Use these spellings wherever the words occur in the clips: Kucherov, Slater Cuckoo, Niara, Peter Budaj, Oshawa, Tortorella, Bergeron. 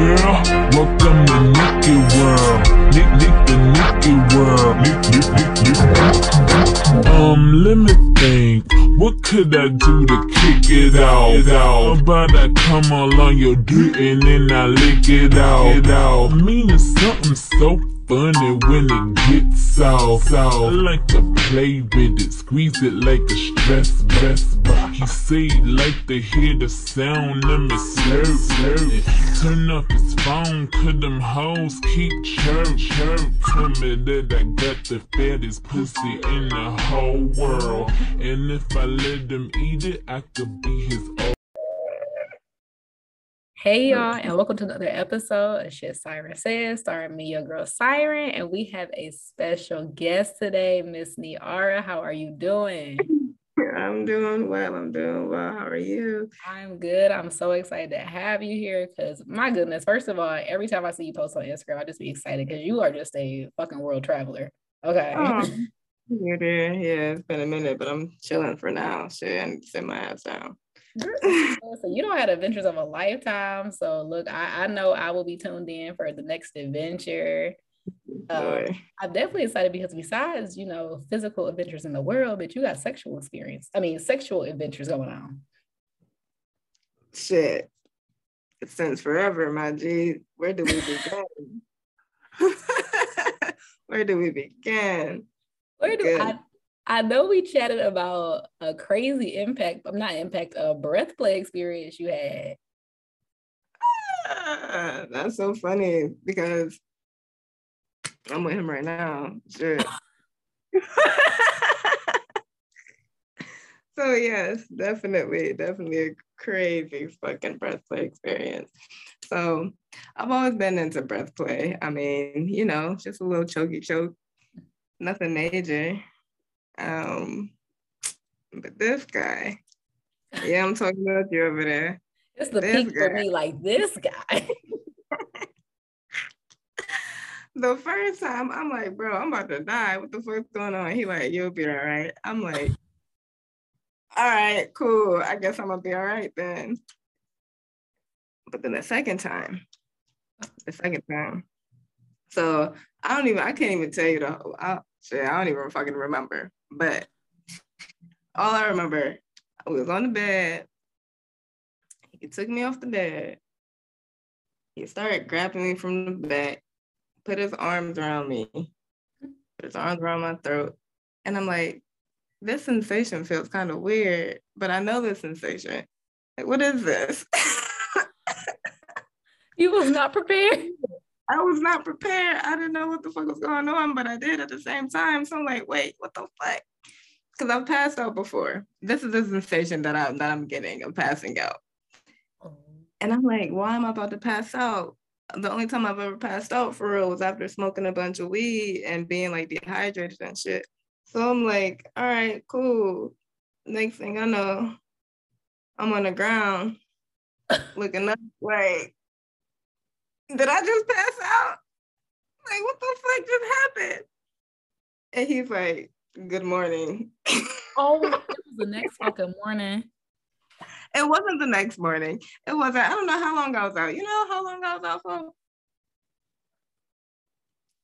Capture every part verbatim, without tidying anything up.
girl. Welcome to Naked World. Nick, Nick, the Naked World. Nick, Nick, Nick, Nick. Um, let me think. What could I do to kick it out? It out. How about I come along your dick and then I lick it out? It out. I mean, it's something so funny when it gets out. I like to play with it, squeeze it like a stress best. You say you like to hear the sound, let me slurp, slurp it. Turn off his phone, cause them hoes keep chirp, chirp. Tell me that I got the fattest pussy in the whole world, and if I let them eat it, I could be his own. Hey y'all, and welcome to another episode of Shit Siren Says, starring me, your girl Siren, and we have a special guest today, Miss Niara. How are you doing? I'm doing well. I'm doing well. How are you? I'm good. I'm so excited to have you here because, my goodness, first of all, every time I see you post on Instagram, I just be excited because you are just a fucking world traveler. Okay. Oh, you're there. Yeah, it's been a minute, but I'm chilling for now. Shit, I need to sit my ass down. So you don't have adventures of a lifetime. So look, I, I know I will be tuned in for the next adventure. Uh, I'm definitely excited because besides, you know, physical adventures in the world, but you got sexual experience. I mean, sexual adventures going on. Shit. Since forever, my G. Where do we begin? Where do we begin? Where do I, I know we chatted about a crazy impact, I'm not impact, a breath play experience you had. Ah, that's so funny because I'm with him right now. Sure. So yes, definitely, definitely a crazy fucking breath play experience. So I've always been into breath play. I mean, you know, just a little chokey choke, nothing major. Um, but this guy, yeah, I'm talking about you over there. It's the peak for me, like this guy. The first time, I'm like, bro, I'm about to die. What the fuck's going on? He like, you'll be all right. I'm like, all right, cool. I guess I'm gonna be all right then. But then the second time, the second time. So I don't even, I can't even tell you the whole, I, shit, I don't even fucking remember. But all I remember, I was on the bed. He took me off the bed. He started grabbing me from the back. Put his arms around me, put his arms around my throat. And I'm like, this sensation feels kind of weird, but I know this sensation. Like, what is this? You was not prepared? I was not prepared. I didn't know what the fuck was going on, but I did at the same time. So I'm like, wait, what the fuck? Because I've passed out before. This is the sensation that, I, that I'm getting of passing out. And I'm like, why am I about to pass out? The only time I've ever passed out for real was after smoking a bunch of weed and being like dehydrated and shit. So I'm like, all right, cool. Next thing I know, I'm on the ground looking up like, did I just pass out? Like, what the fuck just happened? And he's like, good morning. Oh, it was the next fucking morning. It wasn't the next morning. It wasn't, I don't know how long I was out. You know how long I was out for?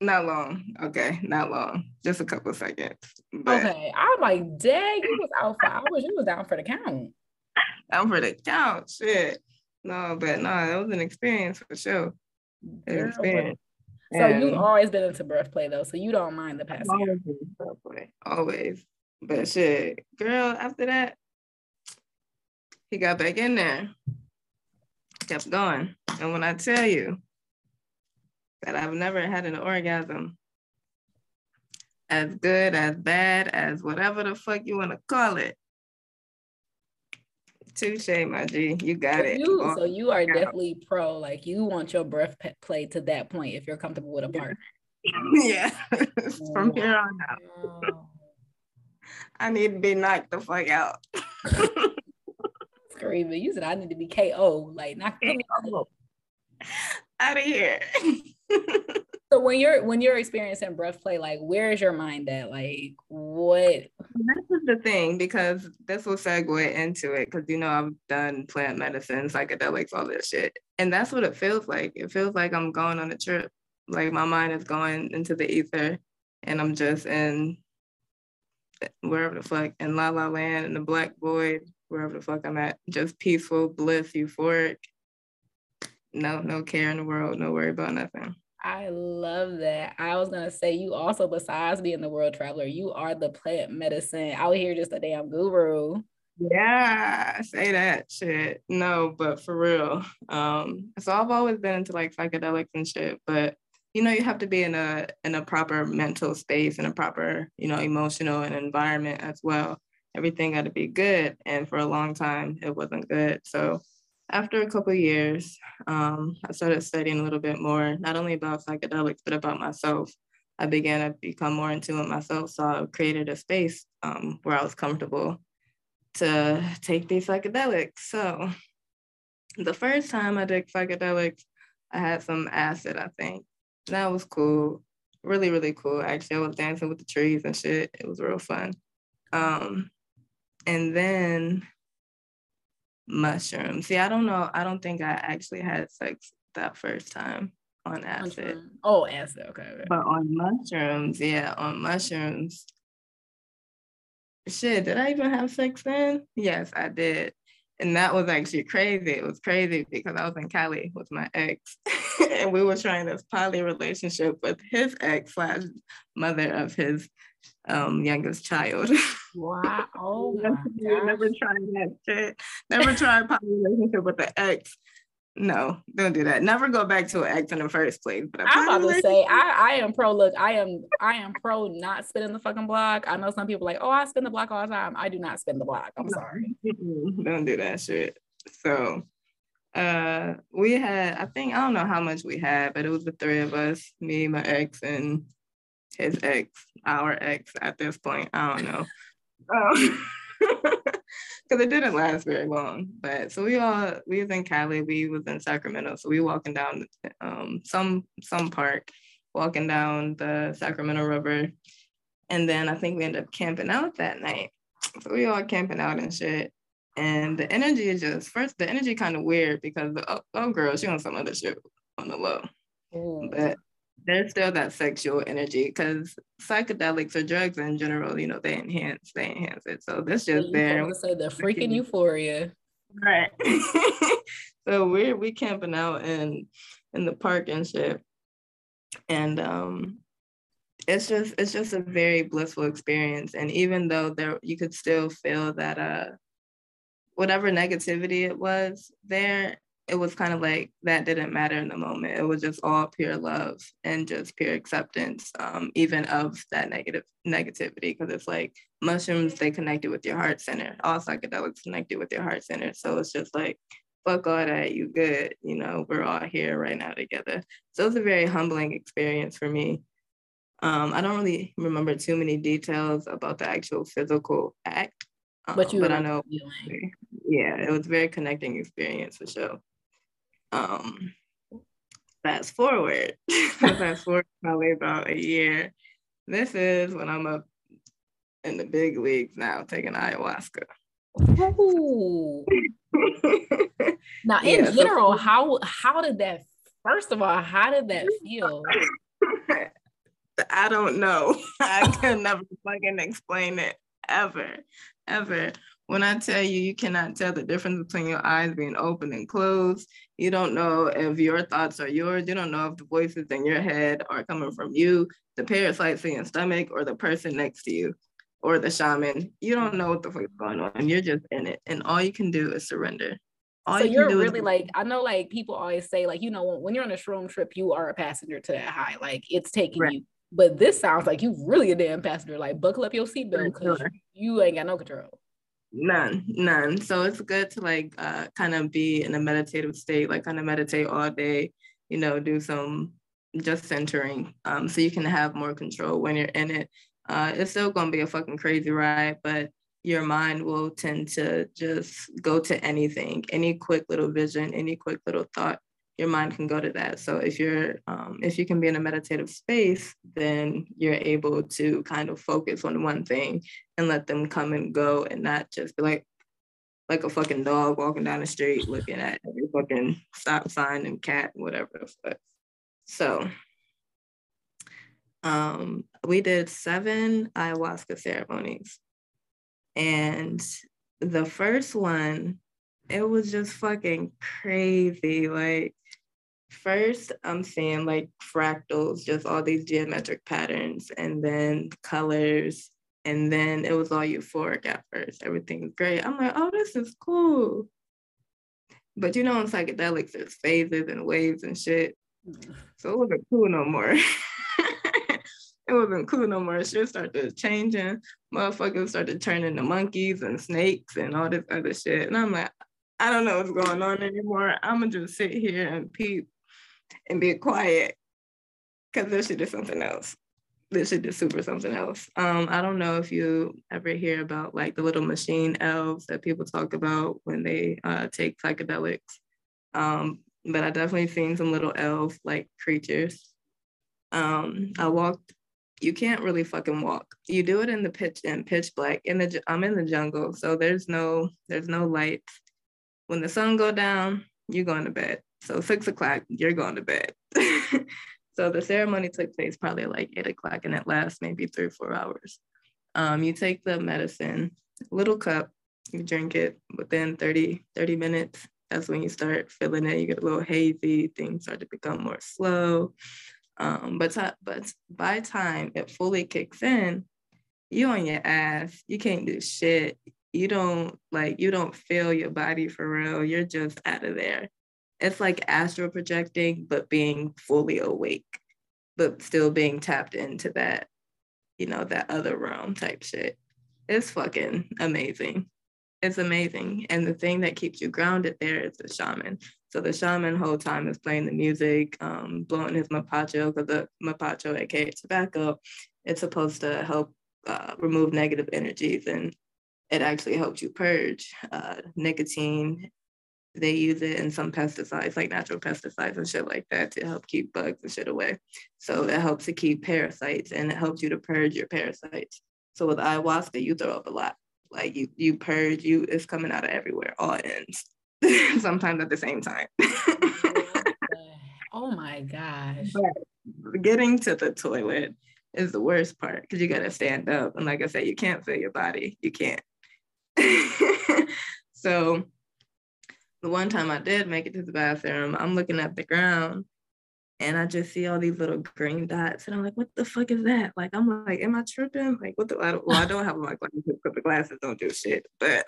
Not long. Okay, not long. Just a couple of seconds. But... okay. I'm like, dang, you was out for hours. You was down for the count. Down for the count. Shit. No, but no, it was an experience for sure. An experience. So and you've always been into breath play though, so you don't mind the past. Always. always. But shit, girl, after that, he got back in there, kept going. And when I tell you that I've never had an orgasm as good, as bad, as whatever the fuck you want to call it. Touché, my G, you got it. You, so you are definitely pro, like you want your breath play to that point if you're comfortable with a partner. Yeah, from here on out. I need to be knocked the fuck out. Screaming. You said I need to be K O'd, like knock me out of here. So when you're when you're experiencing breath play, like, where is your mind at? Like, what? This is the thing, because this will segue into it, because, you know, I've done plant medicine, psychedelics, all this shit. And that's what it feels like. It feels like I'm going on a trip. Like, my mind is going into the ether, and I'm just in wherever the fuck, in La La Land, in the black void, wherever the fuck I'm at, just peaceful, bliss, euphoric. No, no care in the world, no worry about nothing. I love that. I was gonna say, you also, besides being the world traveler, you are the plant medicine out here, just a damn guru. Yeah, say that shit. No, but for real. Um, so I've always been into like psychedelics and shit, but you know, you have to be in a in a proper mental space and a proper, you know, emotional and environment as well. Everything got to be good, and for a long time it wasn't good. So after a couple of years, um, I started studying a little bit more, not only about psychedelics, but about myself. I began to become more in tune with myself. So I created a space um, where I was comfortable to take these psychedelics. So the first time I did psychedelics, I had some acid, I think. That was cool. Really, really cool. Actually, I was dancing with the trees and shit. It was real fun. Um, and then... mushrooms. See, I don't know. I don't think I actually had sex that first time on acid. Oh, acid. Okay. Right. But on mushrooms, yeah, on mushrooms. Shit, did I even have sex then? Yes, I did. And that was actually crazy. It was crazy because I was in Cali with my ex and we were trying this poly relationship with his ex slash mother of his um youngest child. Wow. Oh my God. Never tried that shit. Never tried poly relationship with the ex. No, don't do that. Never go back to an ex in the first place. But I'm about to say, I, I am pro look, I am I am pro not spinning the fucking block. I know some people are like, oh, I spin the block all the time. I do not spin the block. I'm sorry. Don't do that shit. So uh we had, I think, I don't know how much we had, but it was the three of us, me, my ex, and his ex, our ex at this point. I don't know. Because um, it didn't last very long. But so we all, we was in Cali, we was in Sacramento. So we walking down um, some some park, walking down the Sacramento River. And then I think we ended up camping out that night. So we all camping out and shit. And the energy is just, first, the energy kind of weird because the oh, oh girl, she on some other shit on the low. Mm. But there's still that sexual energy because psychedelics or drugs in general, you know, they enhance, they enhance it. So that's just there. I would say the freaking euphoria. Right. So we're we camping out in in the park and shit. And um it's just it's just a very blissful experience. And even though there you could still feel that uh whatever negativity it was there, it was kind of like that didn't matter in the moment. It was just all pure love and just pure acceptance, um, even of that negative negativity. Because it's like mushrooms, they connected with your heart center. All psychedelics connected with your heart center. So it's just like, fuck all that, you good. You know, we're all here right now together. So it's a very humbling experience for me. Um, I don't really remember too many details about the actual physical act. Um, but you but I know, feeling. Yeah, it was a very connecting experience for sure. Um, fast forward, fast forward probably about a year. This is when I'm up in the big leagues now, taking ayahuasca. Ooh. Now, in yeah, general, so- how how did that? First of all, how did that feel? I don't know. I can never fucking explain it ever, ever. When I tell you, you cannot tell the difference between your eyes being open and closed. You don't know if your thoughts are yours. You don't know if the voices in your head are coming from you, the parasites in your stomach, or the person next to you, or the shaman. You don't know what the fuck is going on. You're just in it. And all you can do is surrender. All so you you're really is- like, I know like people always say like, you know, when you're on a shroom trip, you are a passenger to that high. Like it's taking right. you. But this sounds like you really a damn passenger. Like buckle up your seatbelt because sure. you ain't got no control. None, none. So it's good to like uh, kind of be in a meditative state, like kind of meditate all day, you know, do some just centering um, so you can have more control when you're in it. Uh, it's still going to be a fucking crazy ride, but your mind will tend to just go to anything, any quick little vision, any quick little thought. your mind can go to that. So if you're, um, if you can be in a meditative space, then you're able to kind of focus on one thing and let them come and go, and not just be like, like a fucking dog walking down the street looking at every fucking stop sign and cat, whatever the fuck. So um, we did seven ayahuasca ceremonies. And the first one, it was just fucking crazy. Like, first I'm seeing like fractals, just all these geometric patterns, and then colors. And then it was all euphoric at first. Everything's great. I'm like, oh, this is cool. But you know, in psychedelics, there's phases and waves and shit. So it wasn't cool no more. It wasn't cool no more. Shit started changing. Motherfuckers started turning to monkeys and snakes and all this other shit. And I'm like, I don't know what's going on anymore. I'm going to just sit here and peep and be quiet, because this shit is something else. This shit is super something else. Um, I don't know if you ever hear about like the little machine elves that people talk about when they uh, take psychedelics. Um, but I definitely seen some little elf like creatures. Um, I walked, you can't really fucking walk. You do it in the pitch and pitch black. In the, I'm in the jungle, so there's no, there's no light. When the sun go down, you're going to bed. So six o'clock, you're going to bed. So the ceremony took place probably like eight o'clock, and it lasts maybe three or four hours. Um, you take the medicine, little cup, you drink it within thirty minutes. That's when you start feeling it. You get a little hazy, things start to become more slow. Um, but, t- but by time it fully kicks in, you on your ass, you can't do shit. You don't like, you don't feel your body for real. You're just out of there. It's like astral projecting, but being fully awake, but still being tapped into that, you know, that other realm type shit. It's fucking amazing. It's amazing. And the thing that keeps you grounded there is the shaman. So the shaman whole time is playing the music, um, blowing his mapacho, because the mapacho, aka tobacco, it's supposed to help uh, remove negative energies, and it actually helps you purge uh, nicotine. They use it in some pesticides, like natural pesticides and shit like that, to help keep bugs and shit away. So it helps to keep parasites, and it helps you to purge your parasites. So with ayahuasca, you throw up a lot. Like you you purge, you it's coming out of everywhere, all ends. Sometimes at the same time. Oh my gosh. But getting to the toilet is the worst part, because you gotta stand up. And like I said, you can't feel your body. You can't. So the one time I did make it to the bathroom, I'm looking at the ground and I just see all these little green dots. And I'm like, what the fuck is that? Like, I'm like, am I tripping? Like, what the, I don't, well, I don't have my glasses because the glasses don't do shit. But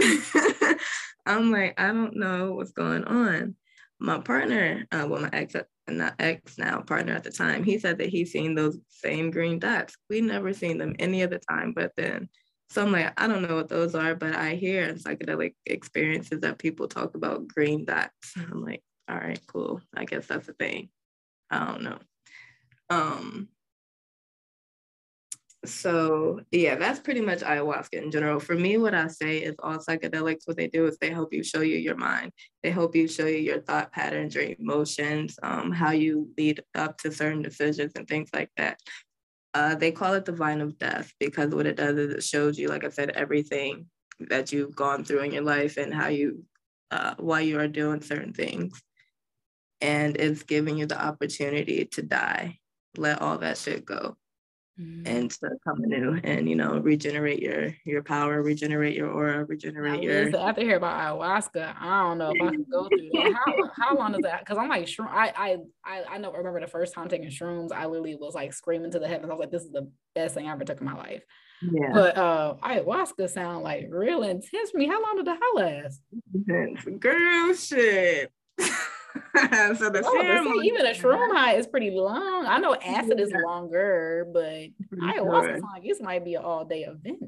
I'm like, I don't know what's going on. My partner, uh, well, my ex, not ex now, partner at the time, he said that he's seen those same green dots. We never seen them any other time but then. So I'm like, I don't know what those are, but I hear psychedelic experiences that people talk about green dots. I'm like, all right, cool. I guess that's a thing. I don't know. Um, so yeah, that's pretty much ayahuasca in general. For me, what I say is all psychedelics, what they do is they help you show you your mind. They help you show you your thought patterns, your emotions, um, how you lead up to certain decisions and things like that. Uh, they call it the vine of death, because what it does is it shows you, like I said, everything that you've gone through in your life and how you, uh, why you are doing certain things. And it's giving you the opportunity to die, let all that shit go, mm-hmm. and to come anew and, you know, regenerate your your power, regenerate your aura, regenerate your. Listen, after hearing about ayahuasca, I don't know if I can go through that. How, how long is that? Because I'm like, shroom, I I I don't remember the first time taking shrooms. I literally was like screaming to the heavens. I was like, this is the best thing I ever took in my life. Yeah. But uh, ayahuasca sound like real intense for me. How long did that last? Girl, shit. So the oh, ceremony, see, even a shroom high is pretty long. I know acid is longer, but ayahuasca, like, this might be an all-day event.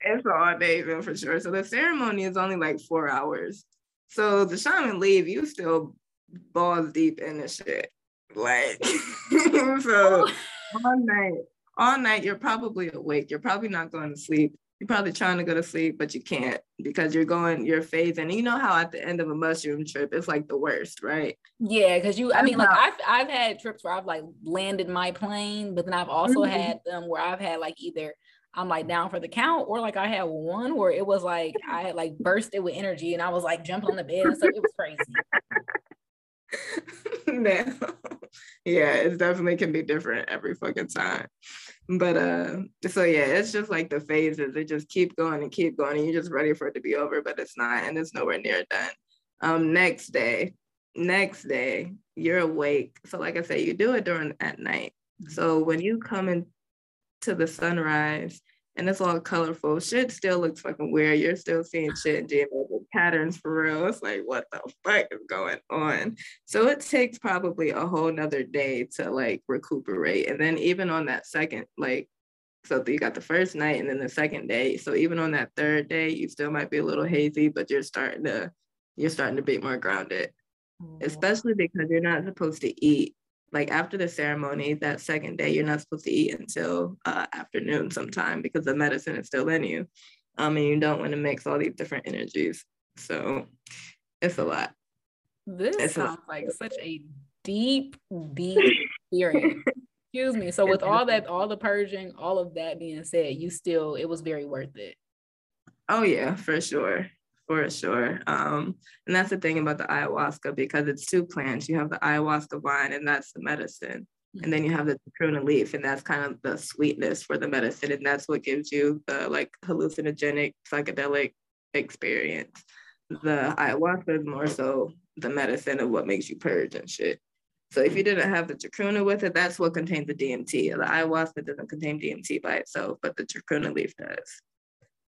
It's an all-day event for sure. So the ceremony is only like four hours. So the shaman leave, you still balls deep in the shit. Like, so all night, all night, you're probably awake. You're probably not going to sleep. you're probably trying to go to sleep, but you can't because you're going, you're phasing. And you know how at the end of a mushroom trip, it's like the worst, right? Yeah, because you, I mean, like I've, I've had trips where I've like landed my plane, but then I've also mm-hmm. had them where I've had like either I'm like down for the count, or like I had one where it was like, I had like bursted with energy and I was like jumping on the bed and stuff. It was crazy. No. Yeah, it definitely can be different every fucking time. But uh, so yeah, it's just like the phases. They just keep going and keep going and you're just ready for it to be over, but it's not, and it's nowhere near done. Um, next day, next day, you're awake. So like I say, you do it during at night. So when you come in to the sunrise and it's all colorful, shit still looks fucking weird. You're still seeing shit and dealing with patterns for real. It's like, what the fuck is going on? So it takes probably a whole nother day to like recuperate. And then even on that second, like, so you got the first night and then the second day. So even on that third day, you still might be a little hazy, but you're starting to, you're starting to be more grounded, mm-hmm. especially because you're not supposed to eat. Like after the ceremony, that second day, you're not supposed to eat until uh, afternoon sometime because the medicine is still in you. Um, and you don't want to mix all these different energies. So it's a lot. This it's sounds like such a deep, deep experience. Excuse me. So with all that, all the purging, all of that being said, you still, it was very worth it. Oh yeah, for sure. For sure. Um, and that's the thing about the ayahuasca, because it's two plants. You have the ayahuasca vine, and that's the medicine. And then you have the cicruna leaf, and that's kind of the sweetness for the medicine. And that's what gives you the like hallucinogenic, psychedelic experience. The ayahuasca is more so the medicine of what makes you purge and shit. So if you didn't have the chacruna with it, that's what contains the D M T. The ayahuasca doesn't contain D M T by itself, but the chacruna leaf does.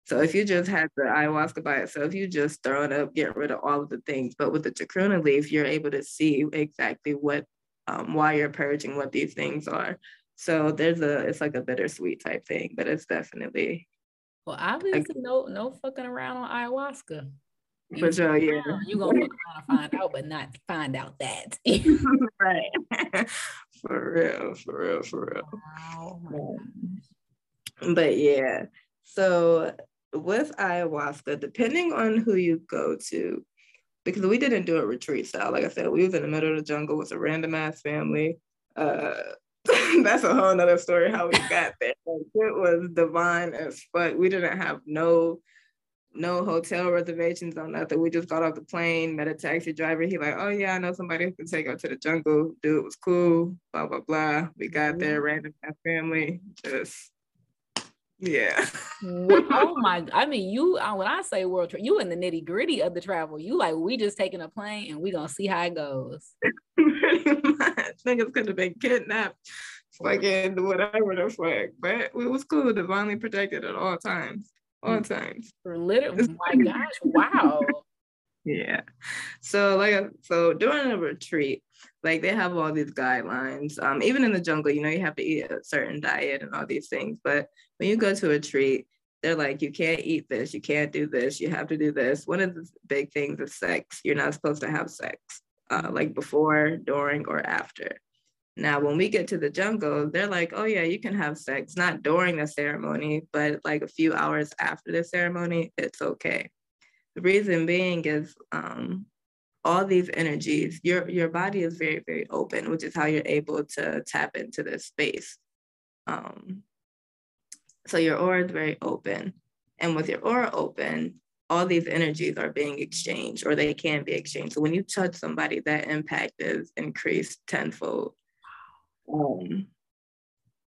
So if you just had the ayahuasca by itself, you just throw it up, get rid of all of the things. But with the chacruna leaf, you're able to see exactly what, um, why you're purging, what these things are. So there's a, it's like a bittersweet type thing, but it's definitely. Well, obviously like, no, no fucking around on ayahuasca. For sure, yeah. You're going to find out, but not find out that. Right. For real, for real, for real. Oh, my. But yeah, so. With ayahuasca, depending on who you go to, because we didn't do it retreat style. Like I said, we was in the middle of the jungle with a random ass family. Uh, that's a whole nother story how we got there. Like, it was divine as fuck. We didn't have no no hotel reservations or nothing. We just got off the plane, met a taxi driver. He like, oh yeah, I know somebody who can take us to the jungle. Dude was cool, blah, blah, blah. We got there, random ass family, just... Yeah. Oh my, I mean, you, when I say world trip, you in the nitty gritty of the travel. You like, we just taking a plane and we gonna see how it goes. Pretty much. Niggas could have been kidnapped, fucking whatever the fuck. But we was cool, divinely protected at all times. All times. For literally, my gosh, wow. Yeah. So like, so during a retreat, like they have all these guidelines. Um, even in the jungle, you know, you have to eat a certain diet and all these things. But when you go to a retreat, they're like, you can't eat this, you can't do this, you have to do this. One of the big things is sex. You're not supposed to have sex, uh, like before, during, or after. Now, when we get to the jungle, they're like, oh yeah, you can have sex, not during the ceremony, but like a few hours after the ceremony, it's okay. The reason being is, um, all these energies, your your body is very, very open, which is how you're able to tap into this space. Um, so your aura is very open. And with your aura open, all these energies are being exchanged, or they can be exchanged. So when you touch somebody, that impact is increased tenfold. Um,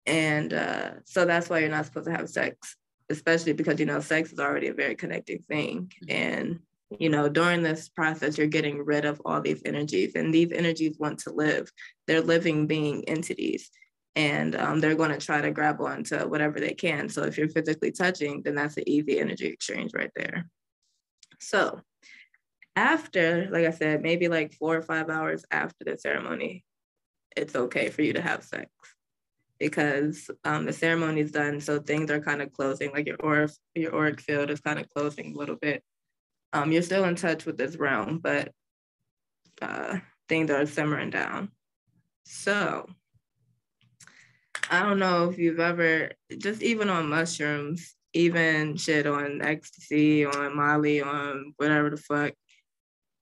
and uh, so that's why you're not supposed to have sex, especially because, you know, sex is already a very connecting thing. And you know, during this process, you're getting rid of all these energies, and these energies want to live. They're living being entities, and um, they're going to try to grab onto whatever they can. So if you're physically touching, then that's an easy energy exchange right there. So after, like I said, maybe like four or five hours after the ceremony, it's okay for you to have sex, because um, the ceremony is done. So things are kind of closing, like your auric, your auric field is kind of closing a little bit. Um, you're still in touch with this realm, but uh, things are simmering down. So I don't know if you've ever, just even on mushrooms, even shit on ecstasy, on Molly, on whatever the fuck,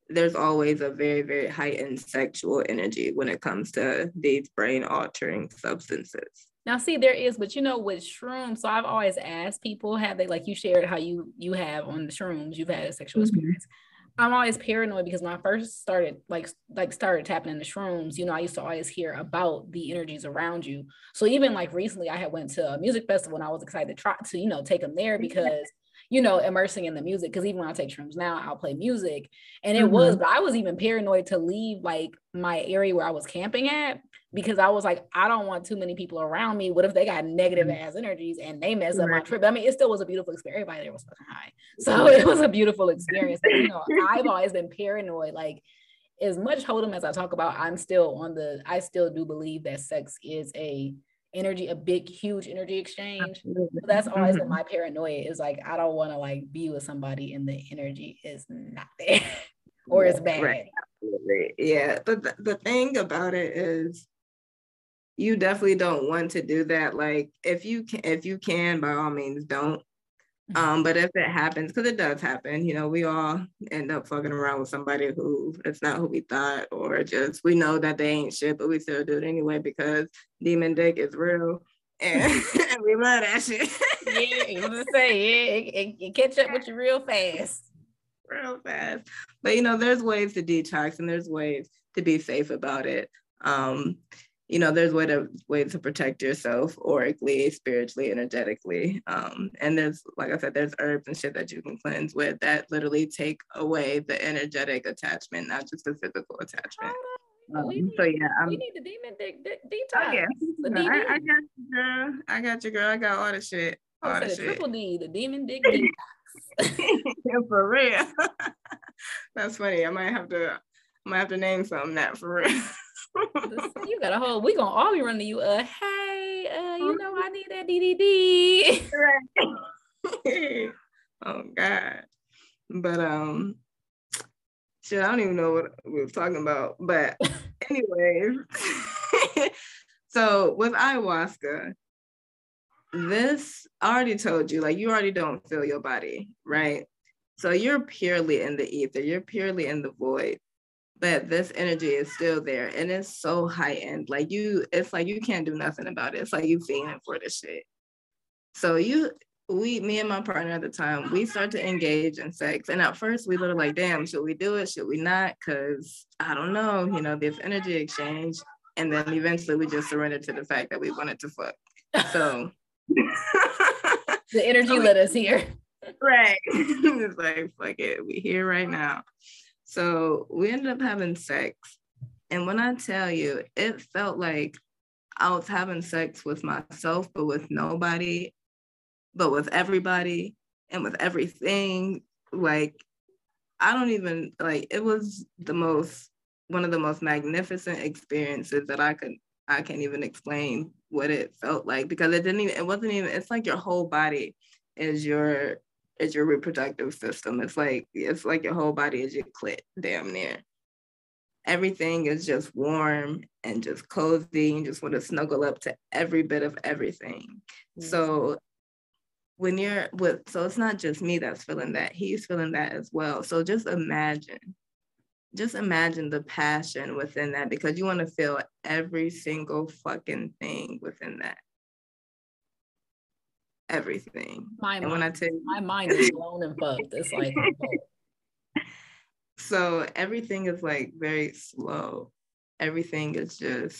there's always a very, very heightened sexual energy when it comes to these brain-altering substances. Now, see, there is, but you know, with shrooms, so I've always asked people, have they, like you shared how you you have on the shrooms, you've had a sexual mm-hmm. experience. I'm always paranoid because when I first started, like, like started tapping into shrooms, you know, I used to always hear about the energies around you. So even like recently I had went to a music festival and I was excited to try to, you know, take them there because, you know, immersing in the music. Cause even when I take shrooms now, I'll play music. And it mm-hmm. was, but I was even paranoid to leave like my area where I was camping at, because I was like, I don't want too many people around me. What if they got negative ass energies and they mess up right. my trip? I mean, it still was a beautiful experience. Everybody there was fucking high. So it was a beautiful experience. But, you know, I've always been paranoid. Like, as much Hodum as I talk about, I'm still on the, I still do believe that sex is a energy, a big, huge energy exchange. So that's always mm-hmm. been my paranoia, is like, I don't want to like be with somebody and the energy is not there or yeah, it's bad. Right. Absolutely. Yeah. But the, the thing about it is, you definitely don't want to do that. Like, if you can, if you can, by all means, don't. Um, but if it happens, because it does happen, you know, we all end up fucking around with somebody who it's not who we thought, or just we know that they ain't shit, but we still do it anyway because demon dick is real and, and we love that shit. Yeah, you was gonna say, yeah, it, it, it catch up with you real fast. Real fast. But you know, there's ways to detox and there's ways to be safe about it. Um, you know, there's way to, ways to protect yourself orally, spiritually, energetically. Um, and there's, like I said, there's herbs and shit that you can cleanse with that literally take away the energetic attachment, not just the physical attachment. Um, need, so yeah, I'm, we need the demon dick de- detox. Oh, yeah. The no, I, I got you, girl. I got you, girl. I got all the shit. All oh, the, the shit. Triple D, the demon dick detox. Yeah, for real. That's funny. I might have to, I might have to name something that for real. You got a whole, we gonna all be running to you, uh hey uh you know I need that D D D, right? Oh god. But um shit, I don't even know what we were talking about, but anyways. So with ayahuasca, this, I already told you, like, you already don't feel your body, right? So you're purely in the ether, you're purely in the void, but this energy is still there and it's so heightened. Like you, it's like you can't do nothing about it. It's like you fiending for this shit. So you, we, me and my partner at the time, we start to engage in sex. And at first we were like, damn, should we do it? Should we not? Cause I don't know, you know, this energy exchange. And then eventually we just surrendered to the fact that we wanted to fuck. So. The energy so, led us here. Right. It's like, fuck it, we here right now. So we ended up having sex. And when I tell you, it felt like I was having sex with myself, but with nobody, but with everybody and with everything. Like, I don't even, like, it was the most, one of the most magnificent experiences that I could, I can't even explain what it felt like, because it didn't even, it wasn't even, it's like your whole body is your, is your reproductive system. It's like, it's like your whole body is your clit, damn near. Everything is just warm and just cozy and just want to snuggle up to every bit of everything. Mm-hmm. So when you're with, so it's not just me that's feeling that, he's feeling that as well. So just imagine, just imagine the passion within that, because you want to feel every single fucking thing within that. Everything. My and mind, when I tell you, my mind is blown and fucked. It's like so everything is like very slow. Everything is just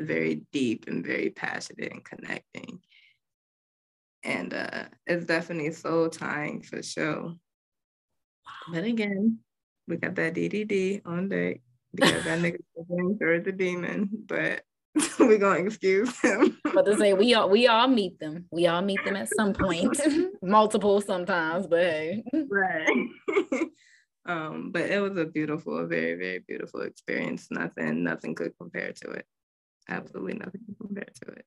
very deep and very passionate and connecting. And uh, it's definitely soul tying for sure. But again, we got that D D D on deck because that nigga's going through the demon, but. We're gonna excuse him. But to say we all we all meet them. We all meet them at some point. Multiple sometimes, but hey. Right. um, but it was a beautiful, a very, very beautiful experience. Nothing, nothing could compare to it. Absolutely nothing could compare to it.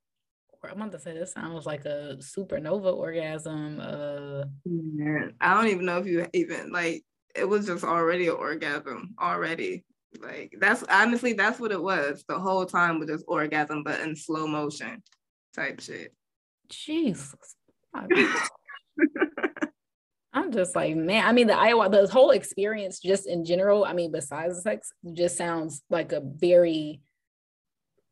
I'm about to say this sounds like a supernova orgasm. Uh yeah. I don't even know if you even like it was just already an orgasm already. Like that's honestly that's what it was the whole time, with just orgasm but in slow motion type shit. Jesus. I'm just like, man, I mean, the ayahuasca, the whole experience just in general, I mean, besides the sex, just sounds like a very,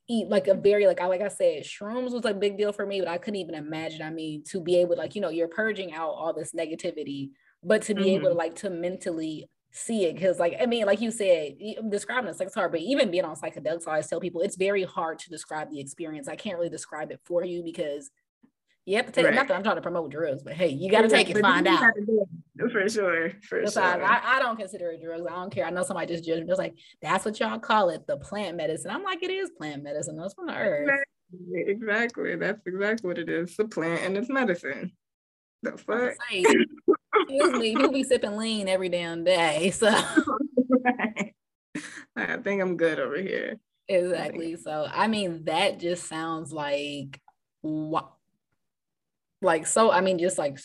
eat like a very, like I, like I said, shrooms was a big deal for me, but I couldn't even imagine, I mean, to be able, like, you know, you're purging out all this negativity, but to be mm-hmm. able to like, to mentally see it, because like, I mean, like you said, describing it's like it's hard, but even being on psychedelics, I always tell people, it's very hard to describe the experience. I can't really describe it for you because you have to take right. it. Not that I'm trying to promote drugs, but hey, you got to take it, find out. For sure, for sure. I, I don't consider it drugs. I don't care. I know somebody just judged me. It's like, that's what y'all call it, the plant medicine. I'm like, it is plant medicine. That's from the earth. Exactly. exactly. That's exactly what it is. It's a plant and it's medicine. The fuck? Excuse me, you'll be sipping lean every damn day. So right. I think I'm good over here. Exactly. So, I mean, that just sounds like wow. Like, so, I mean, just like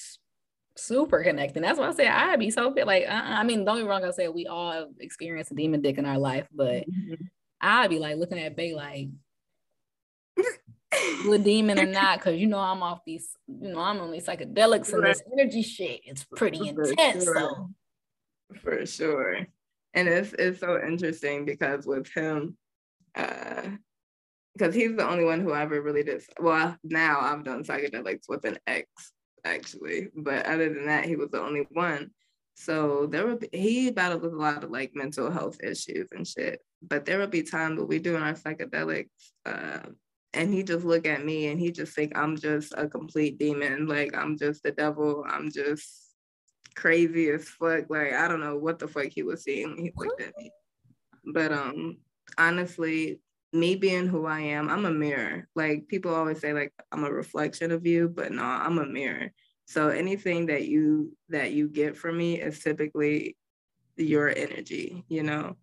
super connecting. That's why I said I'd be so fit. Like, uh-uh. I mean, don't get me wrong, I said we all experience a demon dick in our life, but mm-hmm. I'd be like looking at Bay like, you a demon or not, because you know I'm off these, you know, I'm on these psychedelics and this energy shit. It's pretty intense. For sure. So. For sure. And it's, it's so interesting because with him, uh, because he's the only one who ever really did. Well, now I've done psychedelics with an ex, actually. But other than that, he was the only one. So there would be, he battled with a lot of like mental health issues and shit. But there would be times that we do in our psychedelics, uh, and he just look at me and he just think I'm just a complete demon. Like I'm just the devil. I'm just crazy as fuck. Like I don't know what the fuck he was seeing when he looked at me. But um, honestly, me being who I am, I'm a mirror. Like people always say like I'm a reflection of you, but no, I'm a mirror. So anything that you that you get from me is typically your energy, you know?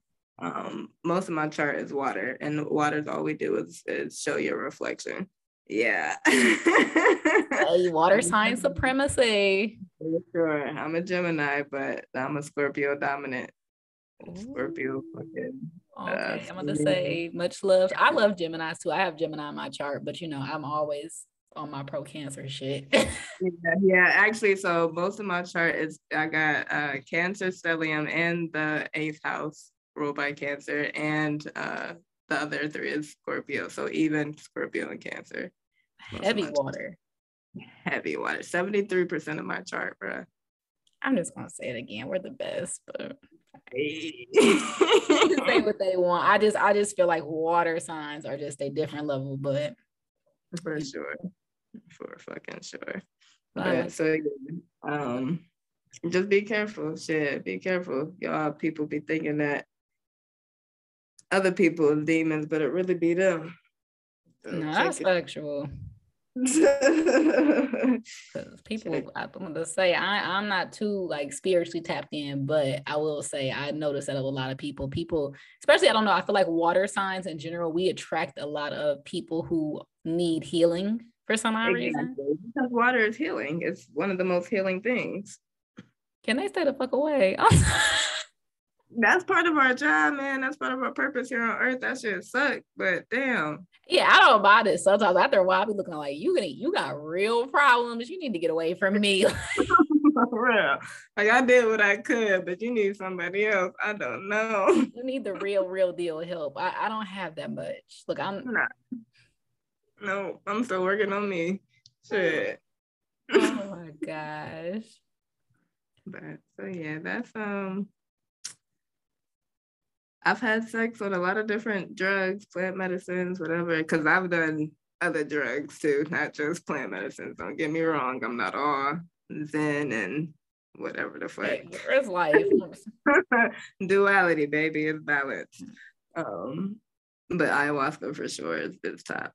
Um, most of my chart is water, and water's all we do is, is show your reflection. Yeah. Hey, water sign supremacy. Sure. I'm a Gemini, but I'm a Scorpio dominant. Scorpio fucking. Okay, I'm gonna say much love. I love Geminis too. I have Gemini on my chart, but you know, I'm always on my pro Cancer shit. yeah, yeah, actually, so most of my chart is I got uh Cancer, Stellium, and the eighth house ruled by Cancer, and uh the other three is Scorpio. So even Scorpio and Cancer. Heavy water. Heavy water. seventy-three percent of my chart, bro. I'm just gonna say it again. We're the best, but say what they want. I just, I just feel like water signs are just a different level, but for sure, for fucking sure. Yeah, so um, just be careful, shit. Be careful, y'all. People be thinking that other people are demons, but it really be them. So no, that's factual. Because people, I want to say I, I'm not too like spiritually tapped in, but I will say I noticed that a lot of people people especially, I don't know, I feel like water signs in general, we attract a lot of people who need healing for some odd reason. Because water is healing. It's one of the most healing things. Can they stay the fuck away? That's part of our job, man. That's part of our purpose here on earth. That shit sucks, but damn. Yeah, I don't buy this. Sometimes after a while, I be looking like, you gonna, you got real problems. You need to get away from me. For real. Like, I did what I could, but you need somebody else. I don't know. You need the real, real deal help. I, I don't have that much. Look, I'm... Nah. No, I'm still working on me. Shit. Oh, my gosh. But, so, yeah, that's, um... I've had sex with a lot of different drugs, plant medicines, whatever, because I've done other drugs too, not just plant medicines. Don't get me wrong. I'm not all zen and whatever the fuck. Hey, it's life. Duality, baby, is balanced. Um, but ayahuasca for sure is, is top.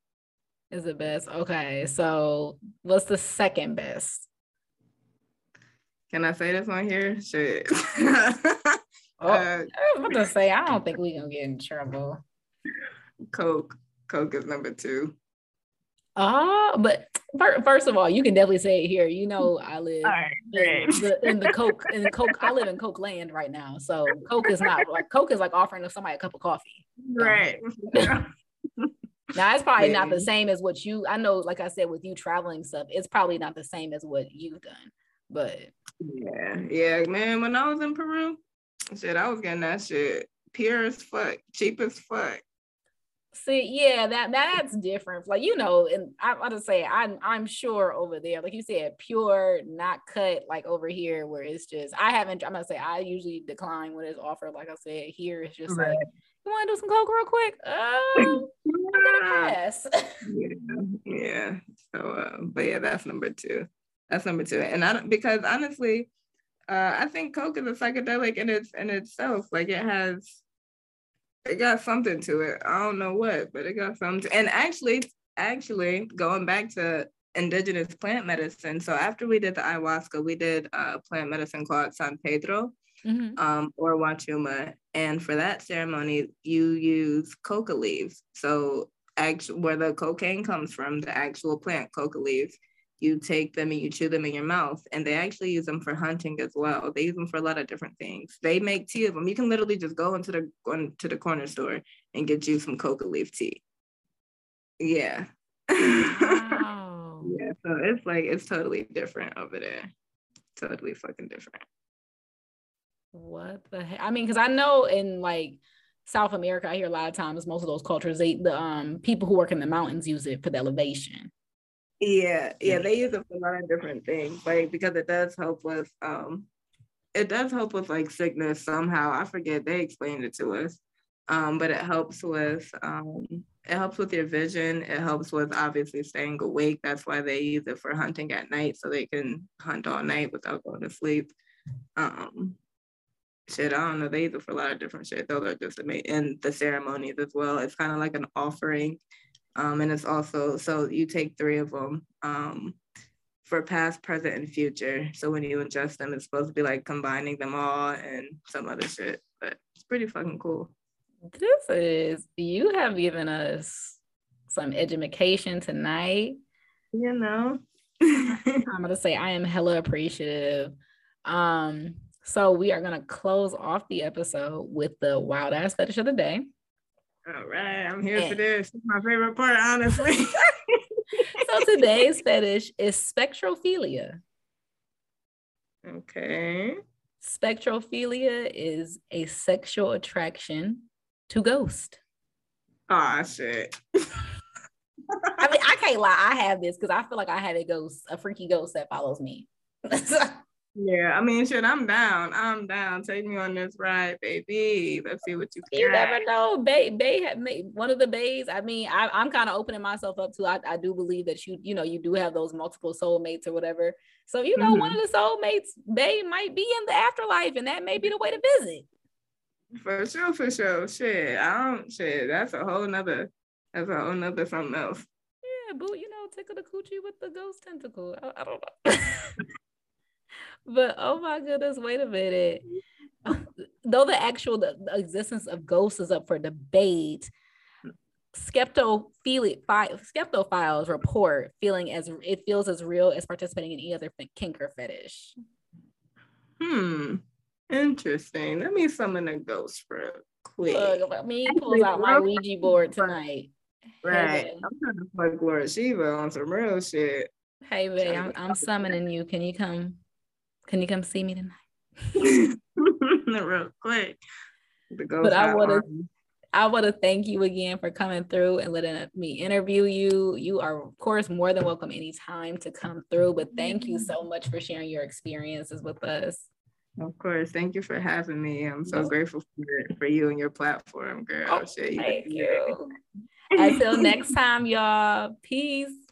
Is the best. Okay, so what's the second best? Can I say this on here? Shit. Oh, uh, I was gonna say, I don't think we're gonna get in trouble. Coke, Coke is number two. Oh, uh, but first of all, you can definitely say it here. You know, I live right, in, the, in the Coke, in the Coke. I live in Coke land right now, so Coke is not like Coke is like offering somebody a cup of coffee. Right. Um, now it's probably yeah. not the same as what you. I know, like I said, with you traveling stuff, it's probably not the same as what you've done. But yeah, yeah, man. When I was in Peru, shit, I was getting that shit pure as fuck, cheap as fuck. See, yeah, that that's different. Like, you know, and I want to say, I'm I'm sure over there, like you said, pure, not cut, like over here, where it's just, I haven't. I'm gonna say I usually decline when it's offered. Like I said, here it's just right. Like, you want to do some coke real quick? Um, I'm gonna pass. yeah, yeah. So, uh, but yeah, that's number two. That's number two, and I don't, because honestly, uh, I think coke is a psychedelic in its in itself. Like it has. It got something to it. I don't know what, but it got something to, and actually, actually going back to indigenous plant medicine. So after we did the ayahuasca, we did a plant medicine called San Pedro mm-hmm. um, or Huachuma. And for that ceremony, you use coca leaves. So actually, where the cocaine comes from, the actual plant coca leaves, you take them and you chew them in your mouth. And they actually use them for hunting as well. They use them for a lot of different things. They make tea of them. You can literally just go into the into the corner store and get you some coca leaf tea. Yeah. Wow. Yeah. So it's like, it's totally different over there. Totally fucking different. What the heck? I mean, because I know in like South America, I hear a lot of times, most of those cultures, they, the um, people who work in the mountains use it for the elevation. Yeah, yeah, they use it for a lot of different things, like because it does help with um it does help with like sickness somehow. I forget, they explained it to us. Um, but it helps with um it helps with your vision, it helps with obviously staying awake. That's why they use it for hunting at night, so they can hunt all night without going to sleep. Um shit, I don't know, they use it for a lot of different shit. Those are just amazing, and the ceremonies as well. It's kind of like an offering. Um, and it's also, so you take three of them um, for past, present, and future. So when you ingest them, it's supposed to be like combining them all and some other shit, but it's pretty fucking cool. This is, you have given us some edumacation tonight. You know. I'm going to say I am hella appreciative. Um, so we are going to close off the episode with the wild ass fetish of the day. All right, I'm here and, for this. It's my favorite part, honestly. So today's fetish is spectrophilia. Okay. Spectrophilia is a sexual attraction to ghosts. Oh, shit. I mean, I can't lie. I have this because I feel like I had a ghost, a freaky ghost that follows me. Yeah, I mean, shit, I'm down. I'm down. Take me on this ride, baby. Let's see what you can. You never know. Bay, Bay had made one of the bays. I mean, I, I'm kind of opening myself up to, I, I do believe that you, you know, you do have those multiple soulmates or whatever. So, you know, mm-hmm. one of the soulmates, Bay might be in the afterlife, and that may be the way to visit. For sure, for sure. Shit, I don't, shit, that's a whole nother, that's a whole nother something else. Yeah, boo, you know, tickle the coochie with the ghost tentacle. I, I don't know. But oh my goodness, wait a minute. Though the actual the, the existence of ghosts is up for debate, skeptophili- fi- skeptophiles report feeling as it feels as real as participating in any other kink or fetish. Hmm, interesting. Let me summon a ghost real quick. Look, I mean, he pulls out my Ouija board tonight. Right, hey, I'm trying to fuck Laura Shiva on some real shit. Hey, babe, I'm, I'm summoning you. Can you come? Can you come see me tonight? Real quick. But I want to, I want to thank you again for coming through and letting me interview you. You are, of course, more than welcome anytime to come through. But thank you so much for sharing your experiences with us. Of course, thank you for having me. I'm so grateful for, for you and your platform, girl. Oh, shit, you thank you. Until next time, y'all. Peace.